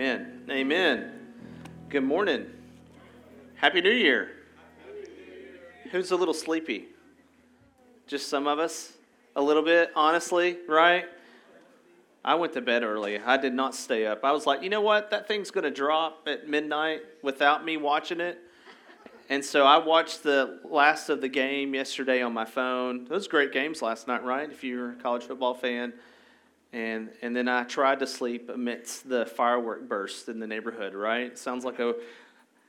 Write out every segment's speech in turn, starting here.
Amen. Amen. Good morning. Happy New Year. Who's a little sleepy? Just some of us? A little bit, honestly, right? I went to bed early. I did not stay up. I was like, you know what? That thing's going to drop at midnight without me watching it. And so I watched the last of the game yesterday on my phone. Those great games last night, right? If you're a college football fan. And then I tried to sleep amidst the firework bursts in the neighborhood, right? Sounds like a,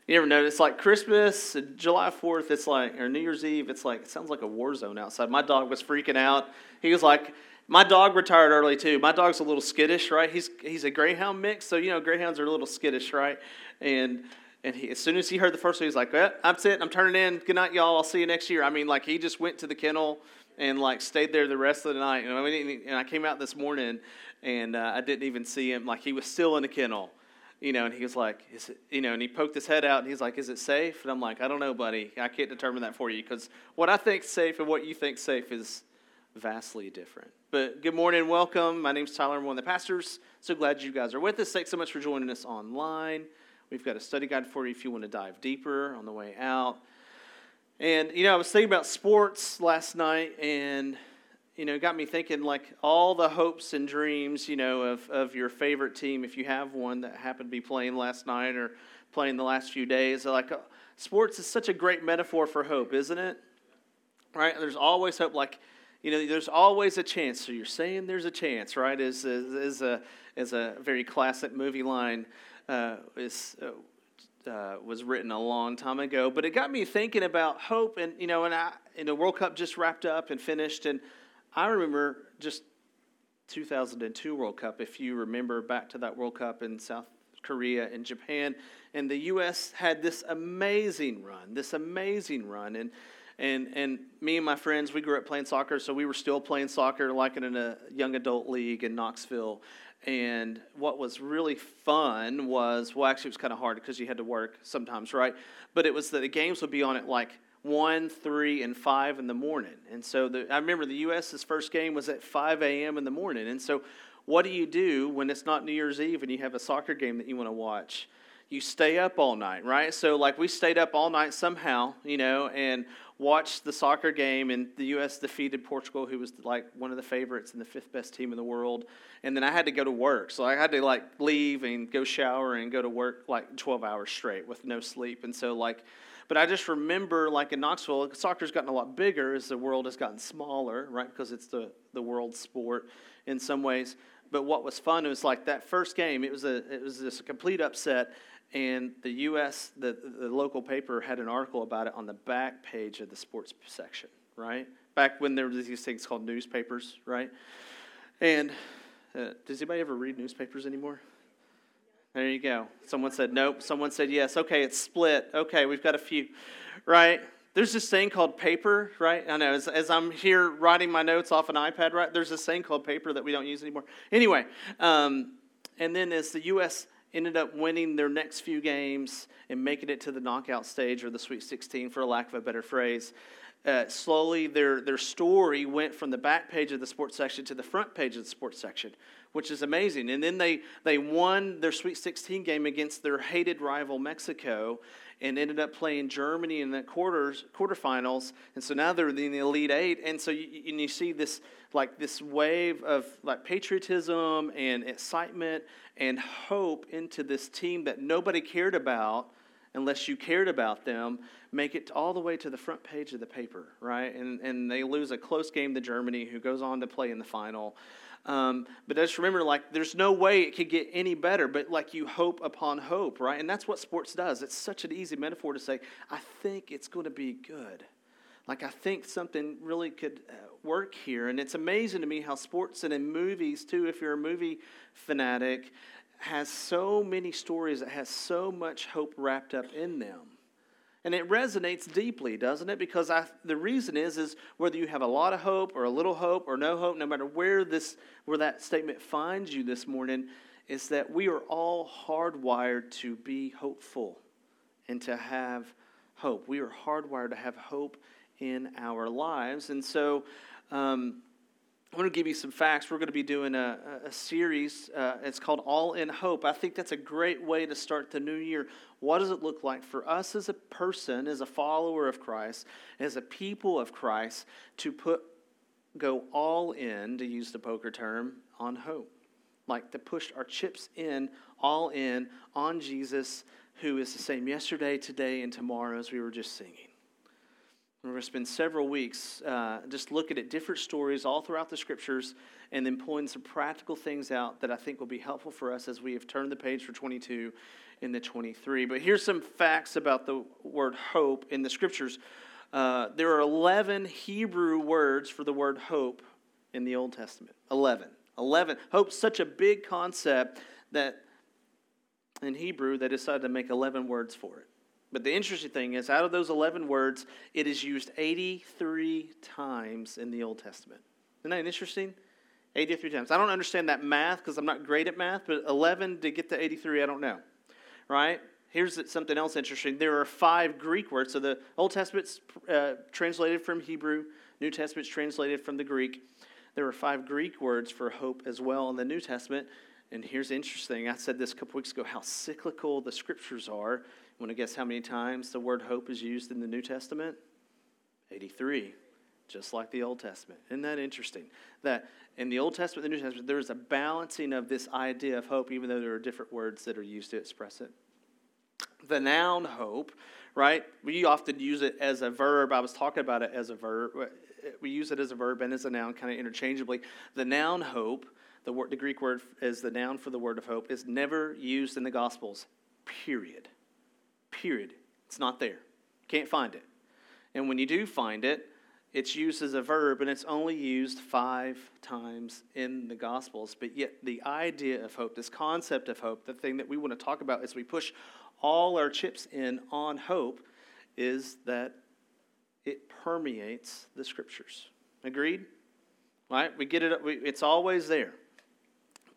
you never know, it's like Christmas, July 4th, it's like, or New Year's Eve, it's like, it sounds like a war zone outside. My dog was freaking out. He was like, my dog retired early too. My dog's a little skittish, right? He's a greyhound mix, so you know, greyhounds are a little skittish, right? And he, as soon as he heard the first one, he's like, well, that's it. I'm turning in. Good night, y'all. I'll see you next year. I mean, like, he just went to the kennel and, like, stayed there the rest of the night. And I came out this morning, and I didn't even see him. Like, he was still in the kennel, you know, and he was like, is it, you know, and he poked his head out, and he's like, is it safe? And I'm like, I don't know, buddy. I can't determine that for you because what I think's safe and what you think's safe is vastly different. But good morning. Welcome. My name's Tyler. I'm one of the pastors. So glad you guys are with us. Thanks so much for joining us online. We've got a study guide for you if you want to dive deeper on the way out. And, you know, I was thinking about sports last night, and, you know, it got me thinking, like, all the hopes and dreams, you know, of your favorite team, if you have one that happened to be playing last night or playing the last few days. Like, sports is such a great metaphor for hope, isn't it? Right? There's always hope. Like, you know, there's always a chance. So you're saying there's a chance, right, is a very classic movie line. Was written a long time ago, but it got me thinking about hope, and you know, and the World Cup just wrapped up and finished, and I remember just 2002 World Cup. If you remember back to that World Cup in South Korea and Japan, and the U.S. had this amazing run, and me and my friends, we grew up playing soccer, so we were still playing soccer like in a young adult league in Knoxville. And what was really fun was, well, actually it was kind of hard because you had to work sometimes, right? But it was that the games would be on at like 1, 3, and 5 in the morning. And so I remember the U.S.'s first game was at 5 a.m. in the morning. And so what do when it's not New Year's Eve and you have a soccer game that you want to watch? You stay up all night, right? So like we stayed up all night somehow, you know, and watched the soccer game, and the U.S. defeated Portugal, who was like one of the favorites and the fifth best team in the world. And then I had to go to work. So I had to like leave and go shower and go to work like 12 hours straight with no sleep. And so like, but I just remember like in Knoxville, soccer's gotten a lot bigger as the world has gotten smaller, right? Because it's the world sport in some ways. But what was fun was like that first game, it was just a complete upset. And the U.S., the local paper had an article about it on the back page of the sports section, right? Back when there were these things called newspapers, right? And does anybody ever read newspapers anymore? There you go. Someone said nope. Someone said yes. Okay, it's split. Okay, we've got a few, right? There's this thing called paper, right? I know, as I'm here writing my notes off an iPad, right? There's this thing called paper that we don't use anymore. Anyway, and then as the U.S., ended up winning their next few games and making it to the knockout stage or the Sweet 16, for lack of a better phrase. Slowly, their story went from the back page of the sports section to the front page of the sports section, which is amazing. And then they won their Sweet 16 game against their hated rival Mexico and ended up playing Germany in the quarterfinals. And so now they're in the Elite Eight. And so you see this like this wave of like patriotism and excitement and hope into this team that nobody cared about unless you cared about them, make it all the way to the front page of the paper, right? And they lose a close game to Germany, who goes on to play in the final. But just remember, like, there's no way it could get any better, but, like, you hope upon hope, right? And that's what sports does. It's such an easy metaphor to say, I think it's going to be good. Like, I think something really could work here. And it's amazing to me how sports and in movies, too, if you're a movie fanatic, has so many stories that has so much hope wrapped up in them. And it resonates deeply, doesn't it? Because the reason is whether you have a lot of hope or a little hope or no hope, no matter where that statement finds you this morning, is that we are all hardwired to be hopeful and to have hope. We are hardwired to have hope in our lives. And so I'm going to give you some facts. We're going to be doing a series. It's called All in Hope. I think that's a great way to start the new year. What does it look like for us as a person, as a follower of Christ, as a people of Christ, to go all in, to use the poker term, on hope? Like to push our chips in, all in, on Jesus, who is the same yesterday, today, and tomorrow, as we were just singing. We're going to spend several weeks just looking at different stories all throughout the Scriptures and then pulling some practical things out that I think will be helpful for us as we have turned the page for 22 into 23. But here's some facts about the word hope in the Scriptures. There are 11 Hebrew words for the word hope in the Old Testament. 11. Hope's such a big concept that in Hebrew they decided to make 11 words for it. But the interesting thing is, out of those 11 words, it is used 83 times in the Old Testament. Isn't that interesting? 83 times. I don't understand that math because I'm not great at math, but 11 to get to 83, I don't know. Right? Here's something else interesting. There are 5 Greek words. So the Old Testament's translated from Hebrew. New Testament's translated from the Greek. There are 5 Greek words for hope as well in the New Testament. And here's interesting. I said this a couple weeks ago, how cyclical the Scriptures are. Want to guess how many times the word hope is used in the New Testament? 83, just like the Old Testament. Isn't that interesting? That in the Old Testament and the New Testament, there is a balancing of this idea of hope, even though there are different words that are used to express it. The noun hope, right? We often use it as a verb. I was talking about it as a verb. We use it as a verb and as a noun kind of interchangeably. The noun hope, the Greek word is the noun for the word of hope, is never used in the Gospels, period. It's not there. Can't find it. And when you do find it, it's used as a verb, and it's only used 5 times in the Gospels. But yet the idea of hope, this concept of hope, the thing that we want to talk about as we push all our chips in on hope, is that it permeates the Scriptures. Agreed? Right? We get it. It's always there.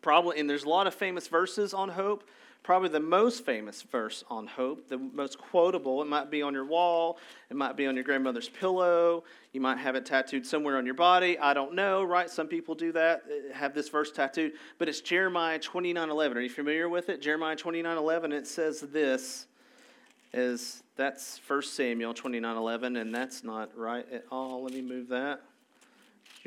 Probably, and there's a lot of famous verses on hope. Probably the most famous verse on hope, the most quotable. It might be on your wall. It might be on your grandmother's pillow. You might have it tattooed somewhere on your body. I don't know, right? Some people do that, have this verse tattooed. But it's Jeremiah 29:11. Are you familiar with it? Jeremiah 29:11, it says this. That's 1 Samuel 29:11, and that's not right at all. Let me move that.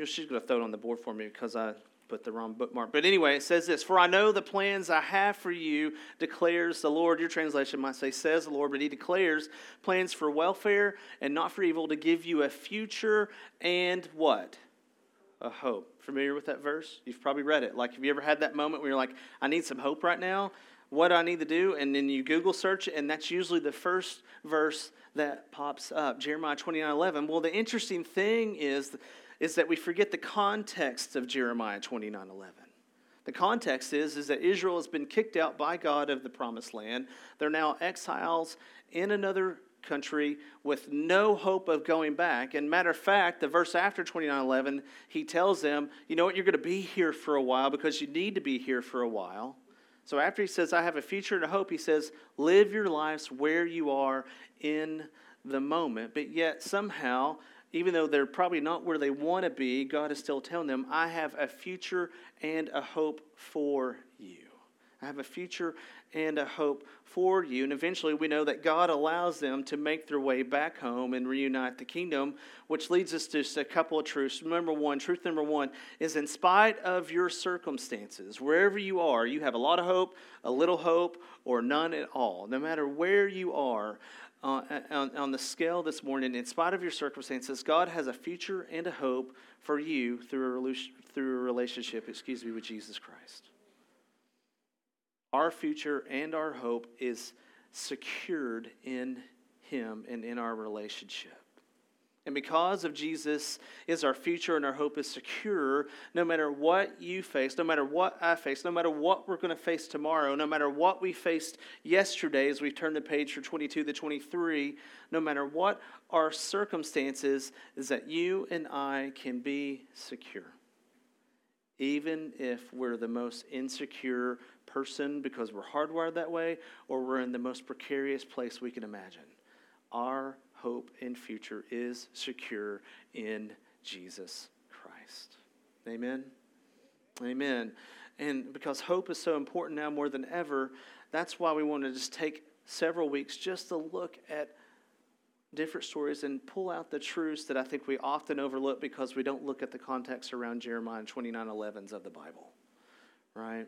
She's going to throw it on the board for me because I put the wrong bookmark. But anyway, it says this, "For I know the plans I have for you, declares the Lord." Your translation might say, "says the Lord," but he declares plans for welfare and not for evil, to give you a future and what? A hope. Familiar with that verse? You've probably read it. Like, have you ever had that moment where you're like, I need some hope right now? What do I need to do? And then you Google search it, and that's usually the first verse that pops up, Jeremiah 29:11. Well, the interesting thing is that we forget the context of Jeremiah 29:11. The context is that Israel has been kicked out by God of the promised land. They're now exiles in another country with no hope of going back. And matter of fact, the verse after 29:11, he tells them, you know what, you're going to be here for a while because you need to be here for a while. So after he says, I have a future and a hope, he says, live your lives where you are in the moment. But yet somehow, even though they're probably not where they want to be, God is still telling them, I have a future and a hope for you. I have a future and a hope for you. And eventually we know that God allows them to make their way back home and reunite the kingdom, which leads us to just a couple of truths. Truth number one is, in spite of your circumstances, wherever you are, you have a lot of hope, a little hope, or none at all. No matter where you are, on the scale this morning, in spite of your circumstances, God has a future and a hope for you through a relationship, with Jesus Christ. Our future and our hope is secured in Him and in our relationship. And because of Jesus is our future and our hope is secure, no matter what you face, no matter what I face, no matter what we're going to face tomorrow, no matter what we faced yesterday as we turned the page from 22 to 23, no matter what our circumstances, is that you and I can be secure. Even if we're the most insecure person because we're hardwired that way, or we're in the most precarious place we can imagine, our hope and future is secure in Jesus Christ. Amen? Amen. And because hope is so important now more than ever, that's why we want to just take several weeks just to look at different stories and pull out the truths that I think we often overlook because we don't look at the context around Jeremiah and 29:11s of the Bible, right?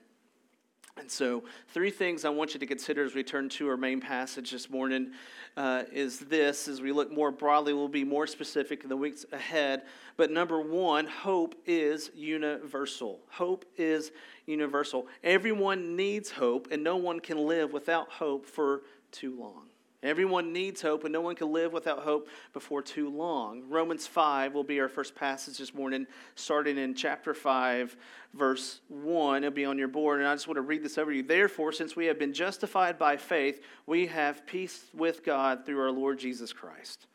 And so three things I want you to consider as we turn to our main passage this morning is this. As we look more broadly, we'll be more specific in the weeks ahead. But number one, hope is universal. Hope is universal. Everyone needs hope, and no one can live without hope for too long. Everyone needs hope, and no one can live without hope before too long. Romans 5 will be our first passage this morning, starting in chapter 5, verse 1. It'll be on your board, and I just want to read this over to you. Therefore, since we have been justified by faith, we have peace with God through our Lord Jesus Christ.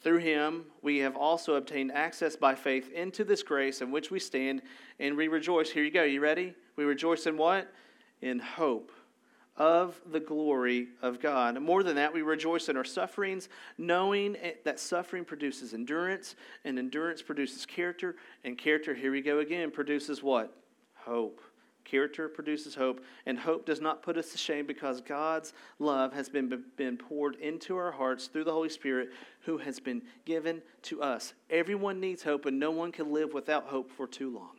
Through him, we have also obtained access by faith into this grace in which we stand, and we rejoice. Here you go. You ready? We rejoice in what? In hope of the glory of God. And more than that, we rejoice in our sufferings, knowing that suffering produces endurance, and endurance produces character, and character, here we go again, produces what? Hope. Character produces hope, and hope does not put us to shame because God's love has been poured into our hearts through the Holy Spirit who has been given to us. Everyone needs hope, and no one can live without hope for too long.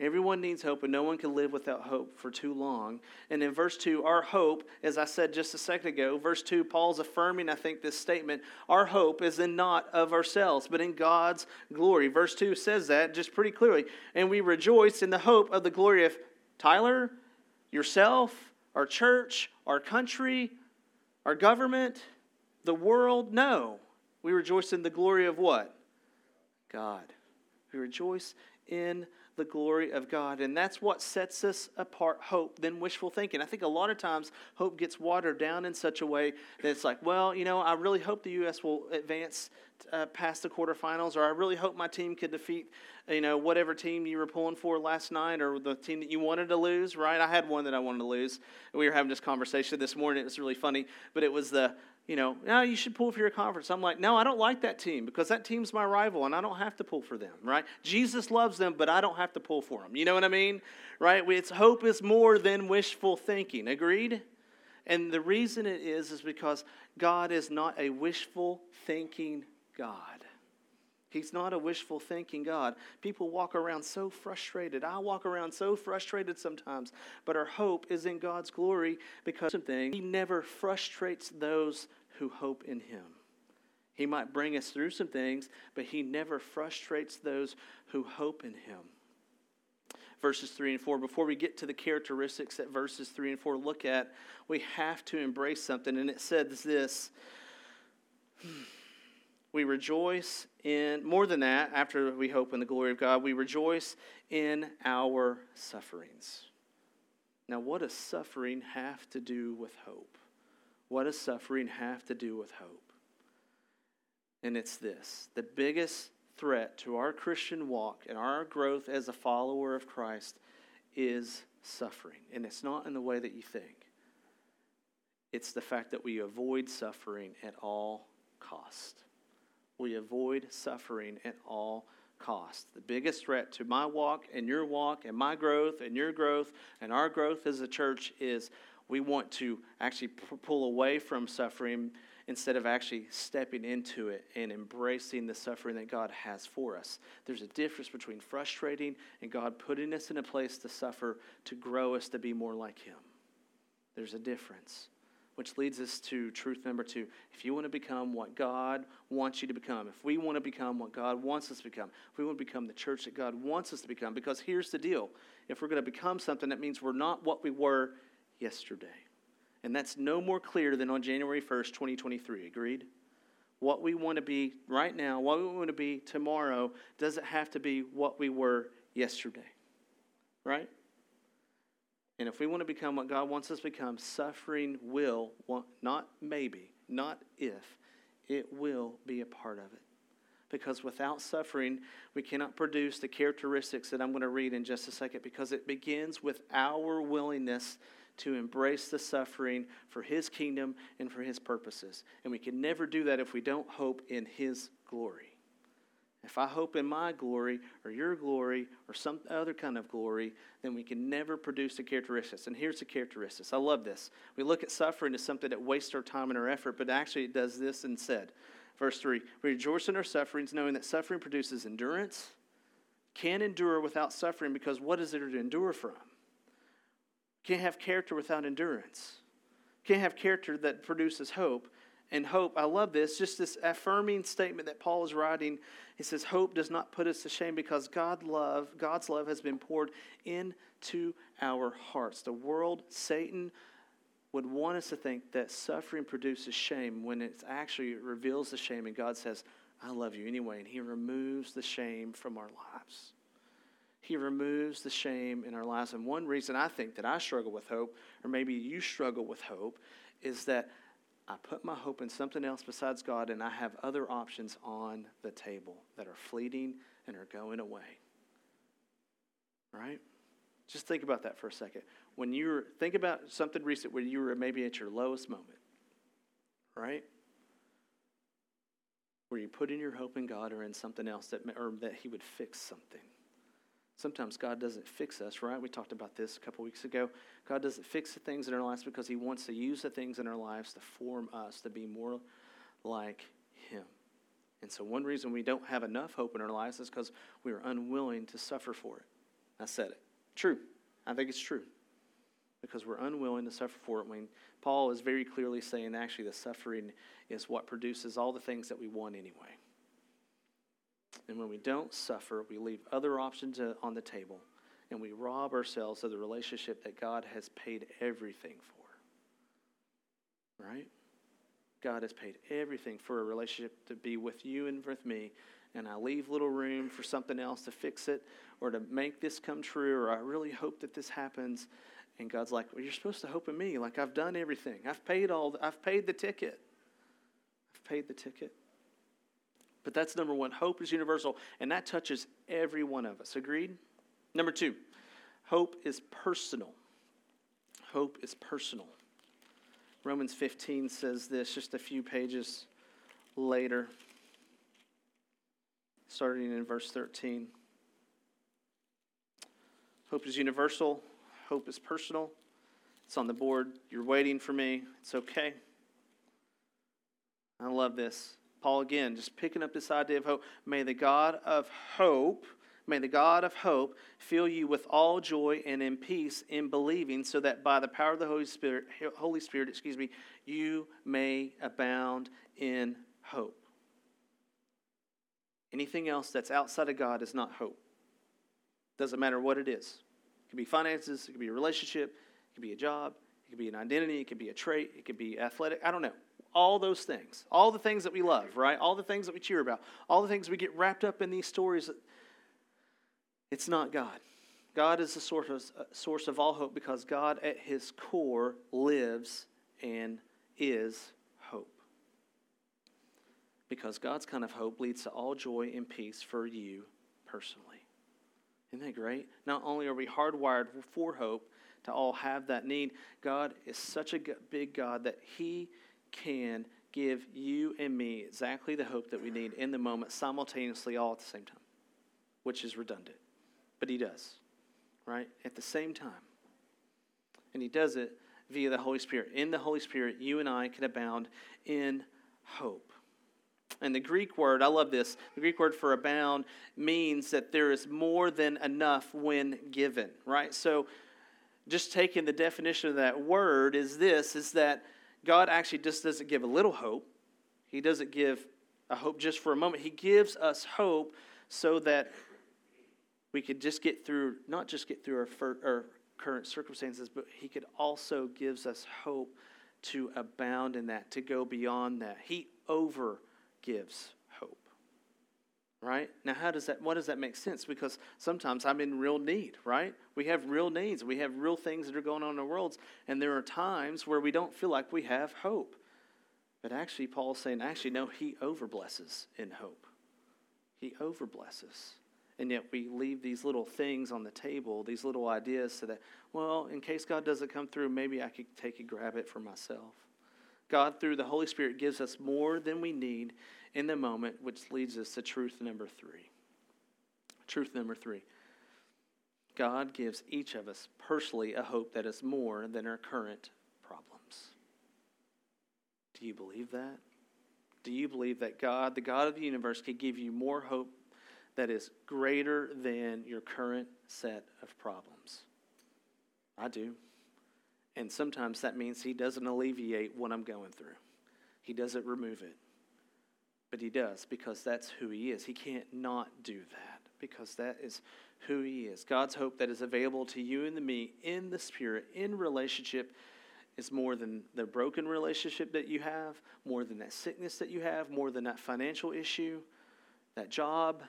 Everyone needs hope, and no one can live without hope for too long. And in verse 2, our hope, as I said just a second ago, verse 2, Paul's affirming, I think, this statement. Our hope is in not of ourselves, but in God's glory. Verse 2 says that just pretty clearly. And we rejoice in the hope of the glory of Tyler, yourself, our church, our country, our government, the world. No, we rejoice in the glory of what? God. We rejoice in the glory of God. And that's what sets us apart, hope, than wishful thinking. I think a lot of times hope gets watered down in such a way that it's like, well, you know, I really hope the U.S. will advance past the quarterfinals, or I really hope my team could defeat, you know, whatever team you were pulling for last night or the team that you wanted to lose, right? I had one that I wanted to lose. We were having this conversation this morning. It was really funny, but it was the, you know, no, you should pull for your conference. I'm like, no, I don't like that team because that team's my rival and I don't have to pull for them, right? Jesus loves them, but I don't have to pull for them. You know what I mean? Right? It's hope is more than wishful thinking. Agreed? And the reason it is because God is not a wishful thinking God. He's not a wishful thinking God. People walk around so frustrated. I walk around so frustrated sometimes. But our hope is in God's glory because something He never frustrates those who hope in Him. He might bring us through some things, but He never frustrates those who hope in Him. Verses 3 and 4, before we get to the characteristics that verses 3 and 4 look at, we have to embrace something. And it says this, we rejoice in, more than that, after we hope in the glory of God, we rejoice in our sufferings. Now, what does suffering have to do with hope? What does suffering have to do with hope? And it's this, the biggest threat to our Christian walk and our growth as a follower of Christ is suffering. And it's not in the way that you think. It's the fact that we avoid suffering at all cost. We avoid suffering at all costs. The biggest threat to my walk and your walk and my growth and your growth and our growth as a church is we want to actually pull away from suffering instead of actually stepping into it and embracing the suffering that God has for us. There's a difference between frustrating and God putting us in a place to suffer to grow us to be more like Him. There's a difference. Which leads us to truth number 2. If you want to become what God wants you to become, if we want to become what God wants us to become, if we want to become the church that God wants us to become, because here's the deal. If we're going to become something, that means we're not what we were yesterday. And that's no more clear than on January 1st, 2023. Agreed? What we want to be right now, what we want to be tomorrow, doesn't have to be what we were yesterday. Right? And if we want to become what God wants us to become, suffering will, not maybe, not if, it will be a part of it. Because without suffering, we cannot produce the characteristics that I'm going to read in just a second, because it begins with our willingness to embrace the suffering for His kingdom and for His purposes. And we can never do that if we don't hope in His glory. If I hope in my glory or your glory or some other kind of glory, then we can never produce the characteristics. And here's the characteristics. I love this. We look at suffering as something that wastes our time and our effort, but actually it does this instead. Verse 3, we rejoice in our sufferings, knowing that suffering produces endurance. Can't endure without suffering, because what is there to endure from? Can't have character without endurance. Can't have character that produces hope. And hope, I love this, just this affirming statement that Paul is writing. He says, hope does not put us to shame because God's love has been poured into our hearts. The world, Satan, would want us to think that suffering produces shame when it actually reveals the shame, and God says, I love you anyway. And he removes the shame from our lives. He removes the shame in our lives. And one reason I think that I struggle with hope, or maybe you struggle with hope, is that I put my hope in something else besides God, and I have other options on the table that are fleeting and are going away. Right? Just think about that for a second. When think about something recent where you were maybe at your lowest moment, right? Where you put in your hope in God or in something else that he would fix something. Sometimes God doesn't fix us, right? We talked about this a couple weeks ago. God doesn't fix the things in our lives because he wants to use the things in our lives to form us to be more like him. And so one reason we don't have enough hope in our lives is because we are unwilling to suffer for it. I said it. True. I think it's true. Because we're unwilling to suffer for it. When Paul is very clearly saying, actually, the suffering is what produces all the things that we want anyway. And when we don't suffer, we leave other options on the table, and we rob ourselves of the relationship that God has paid everything for, right? God has paid everything for a relationship to be with you and with me, and I leave little room for something else to fix it or to make this come true, or I really hope that this happens. And God's like, well, you're supposed to hope in me. Like, I've done everything. I've paid the ticket. I've paid the ticket. But that's number one. Hope is universal, and that touches every one of us. Agreed? Number two, hope is personal. Hope is personal. Romans 15 says this just a few pages later, starting in verse 13. Hope is universal. Hope is personal. It's on the board. You're waiting for me. It's okay. I love this. Paul, again, just picking up this idea of hope. May the God of hope fill you with all joy and in peace in believing, so that by the power of the Holy Spirit, you may abound in hope. Anything else that's outside of God is not hope. Doesn't matter what it is. It could be finances, it could be a relationship, it could be a job, it could be an identity, it could be a trait, it could be athletic, I don't know. All those things, all the things that we love, right? All the things that we cheer about, all the things we get wrapped up in these stories. It's not God. God is the source of all hope, because God at his core lives and is hope. Because God's kind of hope leads to all joy and peace for you personally. Isn't that great? Not only are we hardwired for hope to all have that need, God is such a big God that he can give you and me exactly the hope that we need in the moment, simultaneously, all at the same time, which is redundant. But he does, right? At the same time. And he does it via the Holy Spirit. In the Holy Spirit, you and I can abound in hope. And the Greek word, I love this, the Greek word for abound means that there is more than enough when given, right? So just taking the definition of that word is that God actually just doesn't give a little hope. He doesn't give a hope just for a moment. He gives us hope so that we could just get through, not just get through our current circumstances, but he could also gives us hope to abound in that, to go beyond that. He over gives hope, right? Now, what does that make sense? Because sometimes I'm in real need, right? We have real needs. We have real things that are going on in our worlds, and there are times where we don't feel like we have hope. But actually, Paul's saying, no, he overblesses in hope. He overblesses. And yet we leave these little things on the table, these little ideas so that, well, in case God doesn't come through, maybe I could take and grab it for myself. God, through the Holy Spirit, gives us more than we need in the moment, which leads us to truth number three. Truth number three. God gives each of us personally a hope that is more than our current problems. Do you believe that? Do you believe that God, the God of the universe, can give you more hope that is greater than your current set of problems? I do. And sometimes that means he doesn't alleviate what I'm going through. He doesn't remove it. But he does, because that's who he is. He can't not do that, because that is who he is. God's hope that is available to you and to me in the Spirit, in relationship, is more than the broken relationship that you have, more than that sickness that you have, more than that financial issue, that job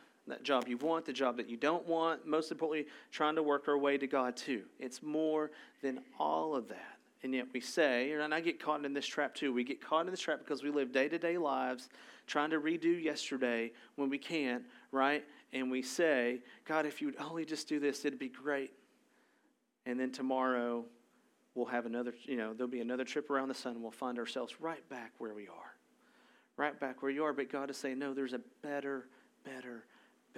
you want, the job that you don't want, most importantly, trying to work our way to God too. It's more than all of that. And yet we say, and I get caught in this trap too, we get caught in this trap because we live day-to-day lives trying to redo yesterday when we can't, right? And we say, God, if you would only just do this, it'd be great. And then tomorrow we'll have another, there'll be another trip around the sun, and we'll find ourselves right back where we are. Right back where you are. But God is saying, no, there's a better way.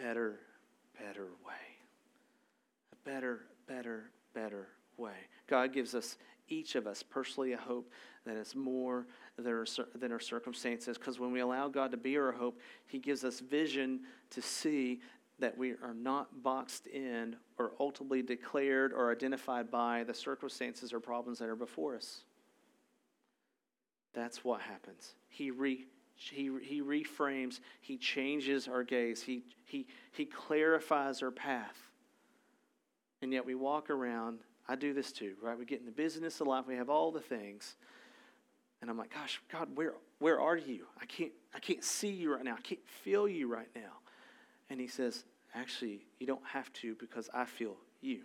A better way. God gives us, each of us personally, a hope that is more than our circumstances, because when we allow God to be our hope, he gives us vision to see that we are not boxed in or ultimately declared or identified by the circumstances or problems that are before us. That's what happens. He reframes, he changes our gaze, he clarifies our path. And yet we walk around, I do this too, right? We get in the business of life. We have all the things, and I'm like, "Gosh, God, where are you? I can't see you right now. I can't feel you right now." And he says, "Actually, you don't have to, because I feel you.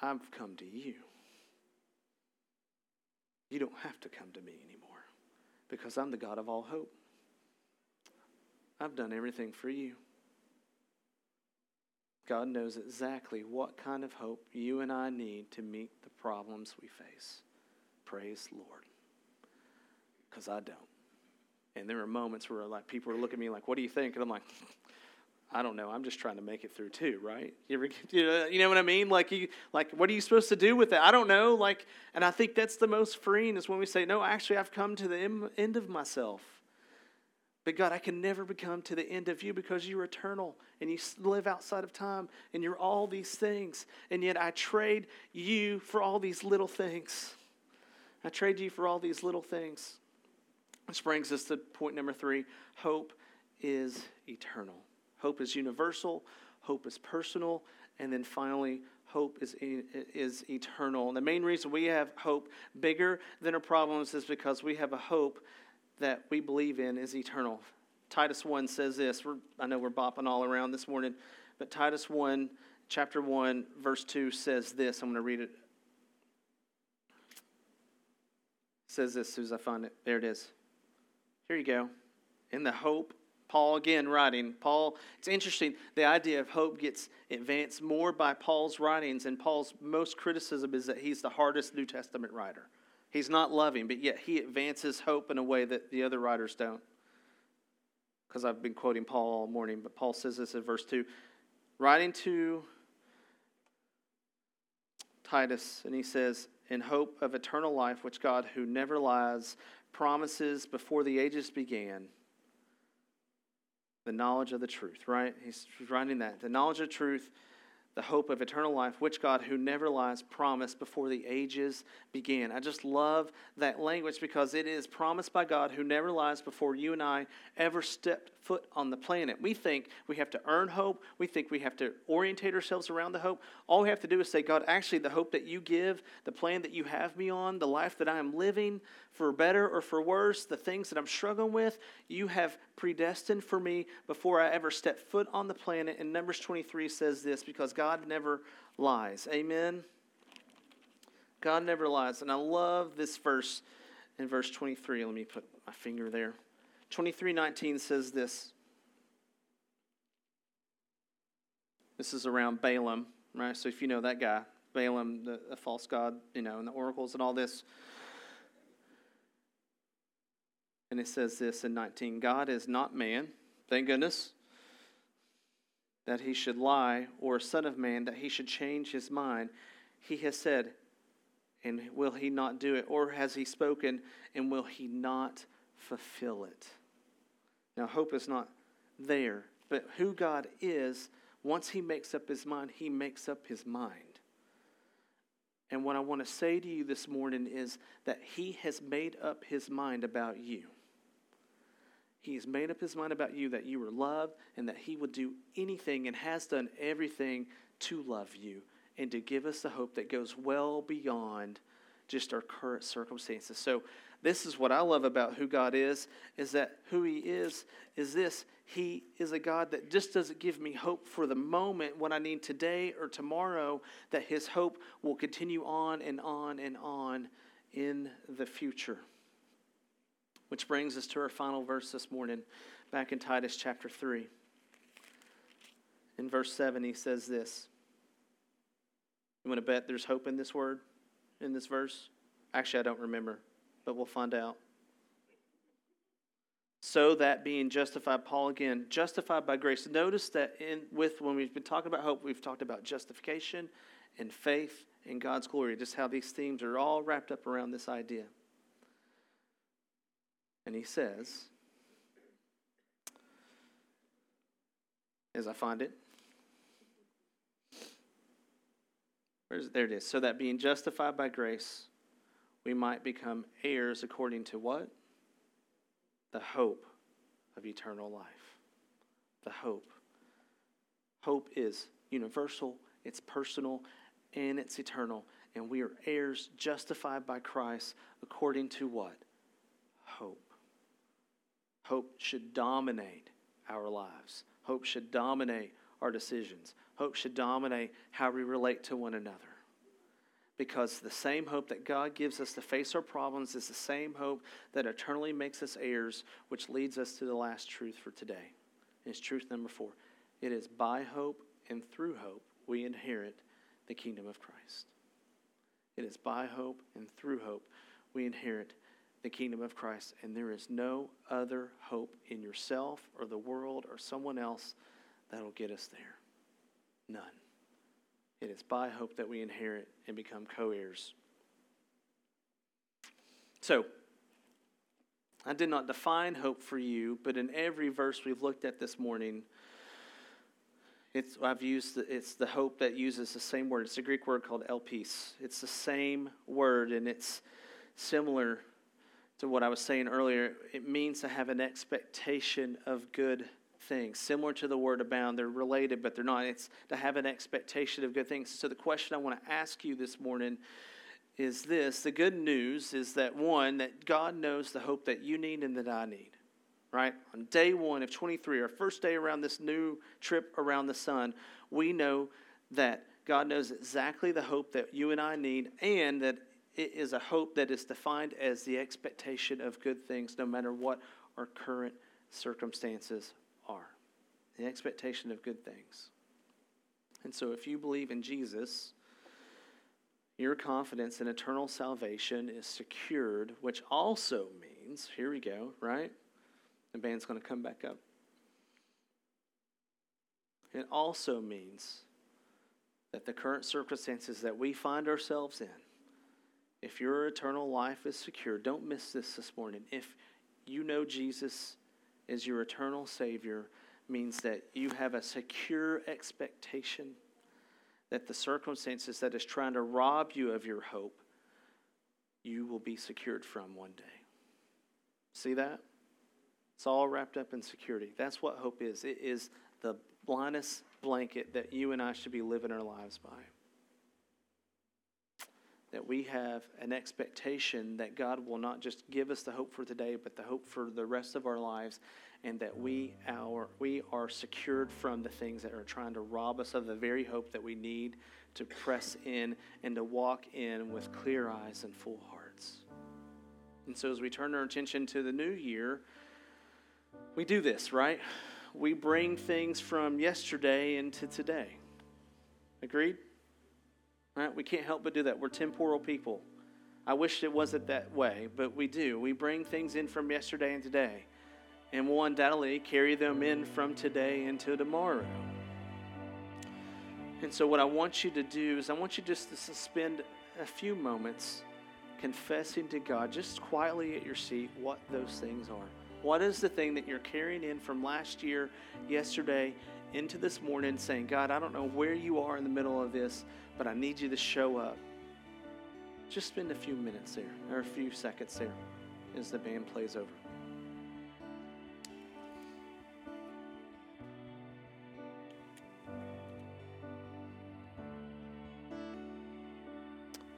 I've come to you. You don't have to come to me anymore, because I'm the God of all hope. I've done everything for you." God knows exactly what kind of hope you and I need to meet the problems we face. Praise the Lord. Because I don't. And there are moments where like people are looking at me like, what do you think? And I'm like, I don't know. I'm just trying to make it through too, right? You know what I mean? Like, what are you supposed to do with that? I don't know. Like, and I think that's the most freeing, is when we say, no, actually, I've come to the end of myself. But God, I can never become to the end of you, because you're eternal and you live outside of time and you're all these things. And yet I trade you for all these little things. I trade you for all these little things. Which brings us to point number three. Hope is eternal. Hope is universal. Hope is personal. And then finally, hope is eternal. And the main reason we have hope bigger than our problems is because we have a hope that we believe in is eternal. Titus 1 says this. I know we're bopping all around this morning, but Titus 1, chapter 1, verse 2 says this. I'm going to read it. It says this as soon as I find it. There it is. Here you go. In the hope, Paul again writing. Paul, it's interesting, the idea of hope gets advanced more by Paul's writings, and Paul's most criticism is that he's the hardest New Testament writer. He's not loving, but yet he advances hope in a way that the other writers don't. Because I've been quoting Paul all morning, but Paul says this in verse 2. Writing to Titus, and he says, in hope of eternal life, which God, who never lies, promises before the ages began, the knowledge of the truth, right? He's writing that. The knowledge of truth, the hope of eternal life, which God, who never lies, promised before the ages began. I just love that language, because it is promised by God who never lies before you and I ever stepped foot on the planet. We think we have to earn hope. We think we have to orientate ourselves around the hope. All we have to do is say, God, actually, the hope that you give, the plan that you have me on, the life that I am living, for better or for worse, the things that I'm struggling with, you have predestined for me before I ever stepped foot on the planet. And Numbers 23 says this, because God never lies. Amen? God never lies. And I love this verse in verse 23. Let me put my finger there. 23:19 says this. This is around Balaam, right? So if you know that guy, Balaam, the false god, and the oracles and all this. And it says this in 19, God is not man, thank goodness, that he should lie, or son of man, that he should change his mind. He has said, and will he not do it? Or has he spoken, and will he not fulfill it? Now, hope is not there, but who God is, once he makes up his mind, he makes up his mind. And what I want to say to you this morning is that he has made up his mind about you. He has made up his mind about you, that you were loved, and that he would do anything and has done everything to love you and to give us the hope that goes well beyond just our current circumstances. So this is what I love about who God is that who he is this. He is a God that just doesn't give me hope for the moment, what I need today or tomorrow, that his hope will continue on and on and on in the future. Which brings us to our final verse this morning, back in Titus chapter 3. In verse 7, he says this. You want to bet there's hope in this word, in this verse? Actually, I don't remember, but we'll find out. So that being justified, Paul again, justified by grace. Notice that when we've been talking about hope, we've talked about justification and faith and God's glory, just how these themes are all wrapped up around this idea. And he says, as I find it, there it is. So that being justified by grace, we might become heirs according to what? The hope of eternal life. The hope. Hope is universal, it's personal, and it's eternal. And we are heirs justified by Christ according to what? Hope. Hope should dominate our lives. Hope should dominate our decisions. Hope should dominate how we relate to one another. Because the same hope that God gives us to face our problems is the same hope that eternally makes us heirs, which leads us to the last truth for today. It's truth number 4. It is by hope and through hope we inherit the kingdom of Christ. It is by hope and through hope we inherit the kingdom of Christ. And there is no other hope in yourself or the world or someone else that'll get us there. None. It is by hope that we inherit and become co-heirs. So, I did not define hope for you, but in every verse we've looked at this morning, it's the hope that uses the same word. It's a Greek word called elpis. It's the same word, and it's similar to what I was saying earlier. It means to have an expectation of good things. Similar to the word abound, they're related, but they're not. It's to have an expectation of good things. So the question I want to ask you this morning is this. The good news is that, one, that God knows the hope that you need and that I need. Right? On day 1 of 23, our first day around this new trip around the sun, we know that God knows exactly the hope that you and I need, and that it is a hope that is defined as the expectation of good things, no matter what our current circumstances are. The expectation of good things. And so if you believe in Jesus, your confidence in eternal salvation is secured, which also means, here we go, right? The band's going to come back up. It also means that the current circumstances that we find ourselves in, if your eternal life is secure, don't miss this morning. If you know Jesus as your eternal Savior, means that you have a secure expectation that the circumstances that is trying to rob you of your hope, you will be secured from one day. See that? It's all wrapped up in security. That's what hope is. It is the blindest blanket that you and I should be living our lives by. That we have an expectation that God will not just give us the hope for today, but the hope for the rest of our lives, and that we are secured from the things that are trying to rob us of the very hope that we need to press in and to walk in with clear eyes and full hearts. And so as we turn our attention to the new year, we do this, right? We bring things from yesterday into today. Agreed? Right? We can't help but do that. We're temporal people. I wish it wasn't that way, but we do. We bring things in from yesterday and today, and we'll undoubtedly carry them in from today into tomorrow. And so what I want you to do is I want you just to spend a few moments confessing to God, just quietly at your seat, what those things are. What is the thing that you're carrying in from last year, yesterday, into this morning, saying, God, I don't know where you are in the middle of this, but I need you to show up. Just spend a few minutes there, or a few seconds there, as the band plays over.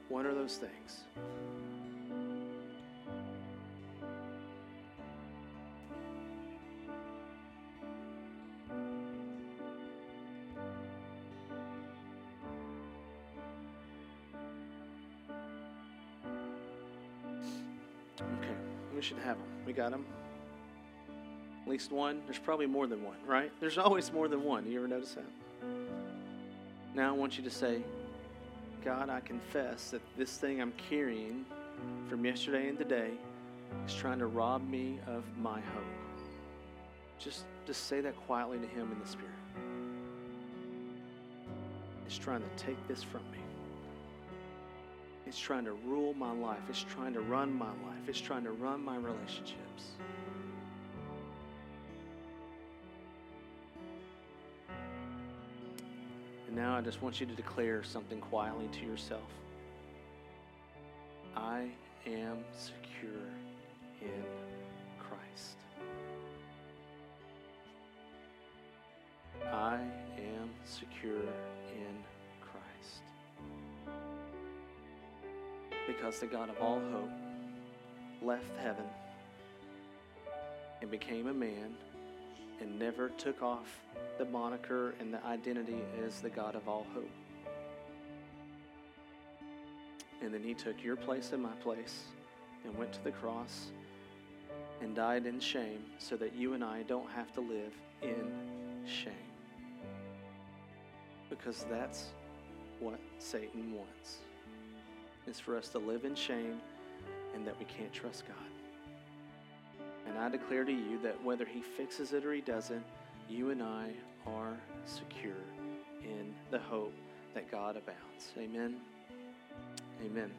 What are those things? Okay, we should have them. We got them. At least one. There's probably more than one, right? There's always more than one. You ever notice that? Now I want you to say, God, I confess that this thing I'm carrying from yesterday and today is trying to rob me of my hope. Just say that quietly to Him in the Spirit. It's trying to take this from me. It's trying to rule my life. It's trying to run my life. It's trying to run my relationships. Now I just want you to declare something quietly to yourself. I am secure in Christ. I am secure in Christ. Because the God of all hope left heaven and became a man and never took off the moniker and the identity as the God of all hope. And then He took your place and my place and went to the cross and died in shame so that you and I don't have to live in shame. Because that's what Satan wants, is for us to live in shame and that we can't trust God. And I declare to you that whether He fixes it or He doesn't, you and I are secure in the hope that God abounds. Amen. Amen.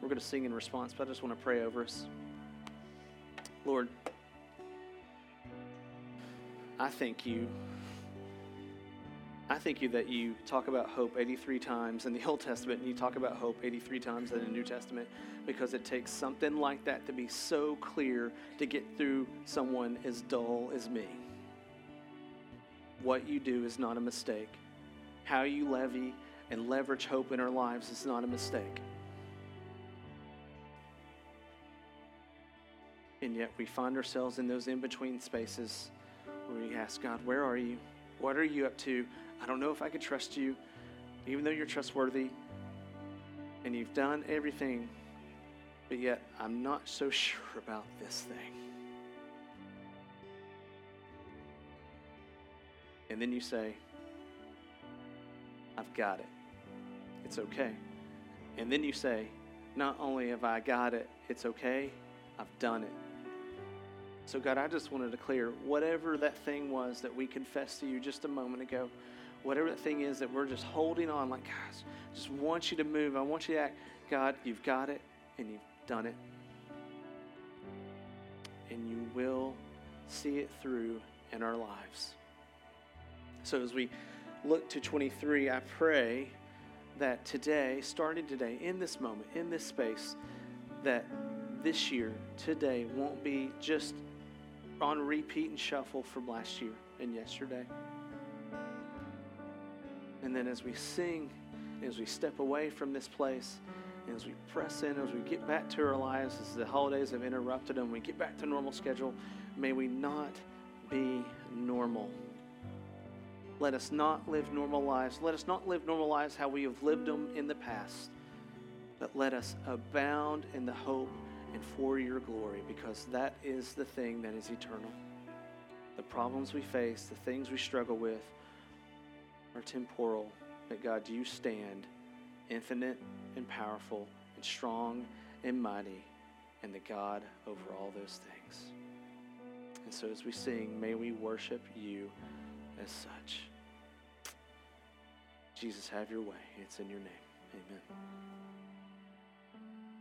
We're going to sing in response, but I just want to pray over us. Lord, I thank you. I thank you that you talk about hope 83 times in the Old Testament, and you talk about hope 83 times in the New Testament, because it takes something like that to be so clear to get through someone as dull as me. What you do is not a mistake. How you levy and leverage hope in our lives is not a mistake. And yet we find ourselves in those in-between spaces where we ask, God, where are you? What are you up to? I don't know if I could trust you, even though you're trustworthy and you've done everything, but yet I'm not so sure about this thing. And then you say, I've got it. It's okay. And then you say, not only have I got it, it's okay, I've done it. So God, I just want to declare whatever that thing was that we confessed to you just a moment ago, whatever that thing is that we're just holding on, like, gosh, I just want you to move. I want you to act. God, you've got it, and you've done it. And you will see it through in our lives. So as we look to 23, I pray that today, starting today, in this moment, in this space, that this year, today, won't be just on repeat and shuffle from last year and yesterday. And then as we sing, as we step away from this place, as we press in, as we get back to our lives, as the holidays have interrupted and we get back to normal schedule, may we not be normal. Let us not live normal lives. Let us not live normal lives how we have lived them in the past. But let us abound in the hope and for your glory, because that is the thing that is eternal. The problems we face, the things we struggle with are temporal, but God, you stand infinite and powerful and strong and mighty and the God over all those things. And so as we sing, may we worship you as such. Jesus, have your way. It's in your name. Amen.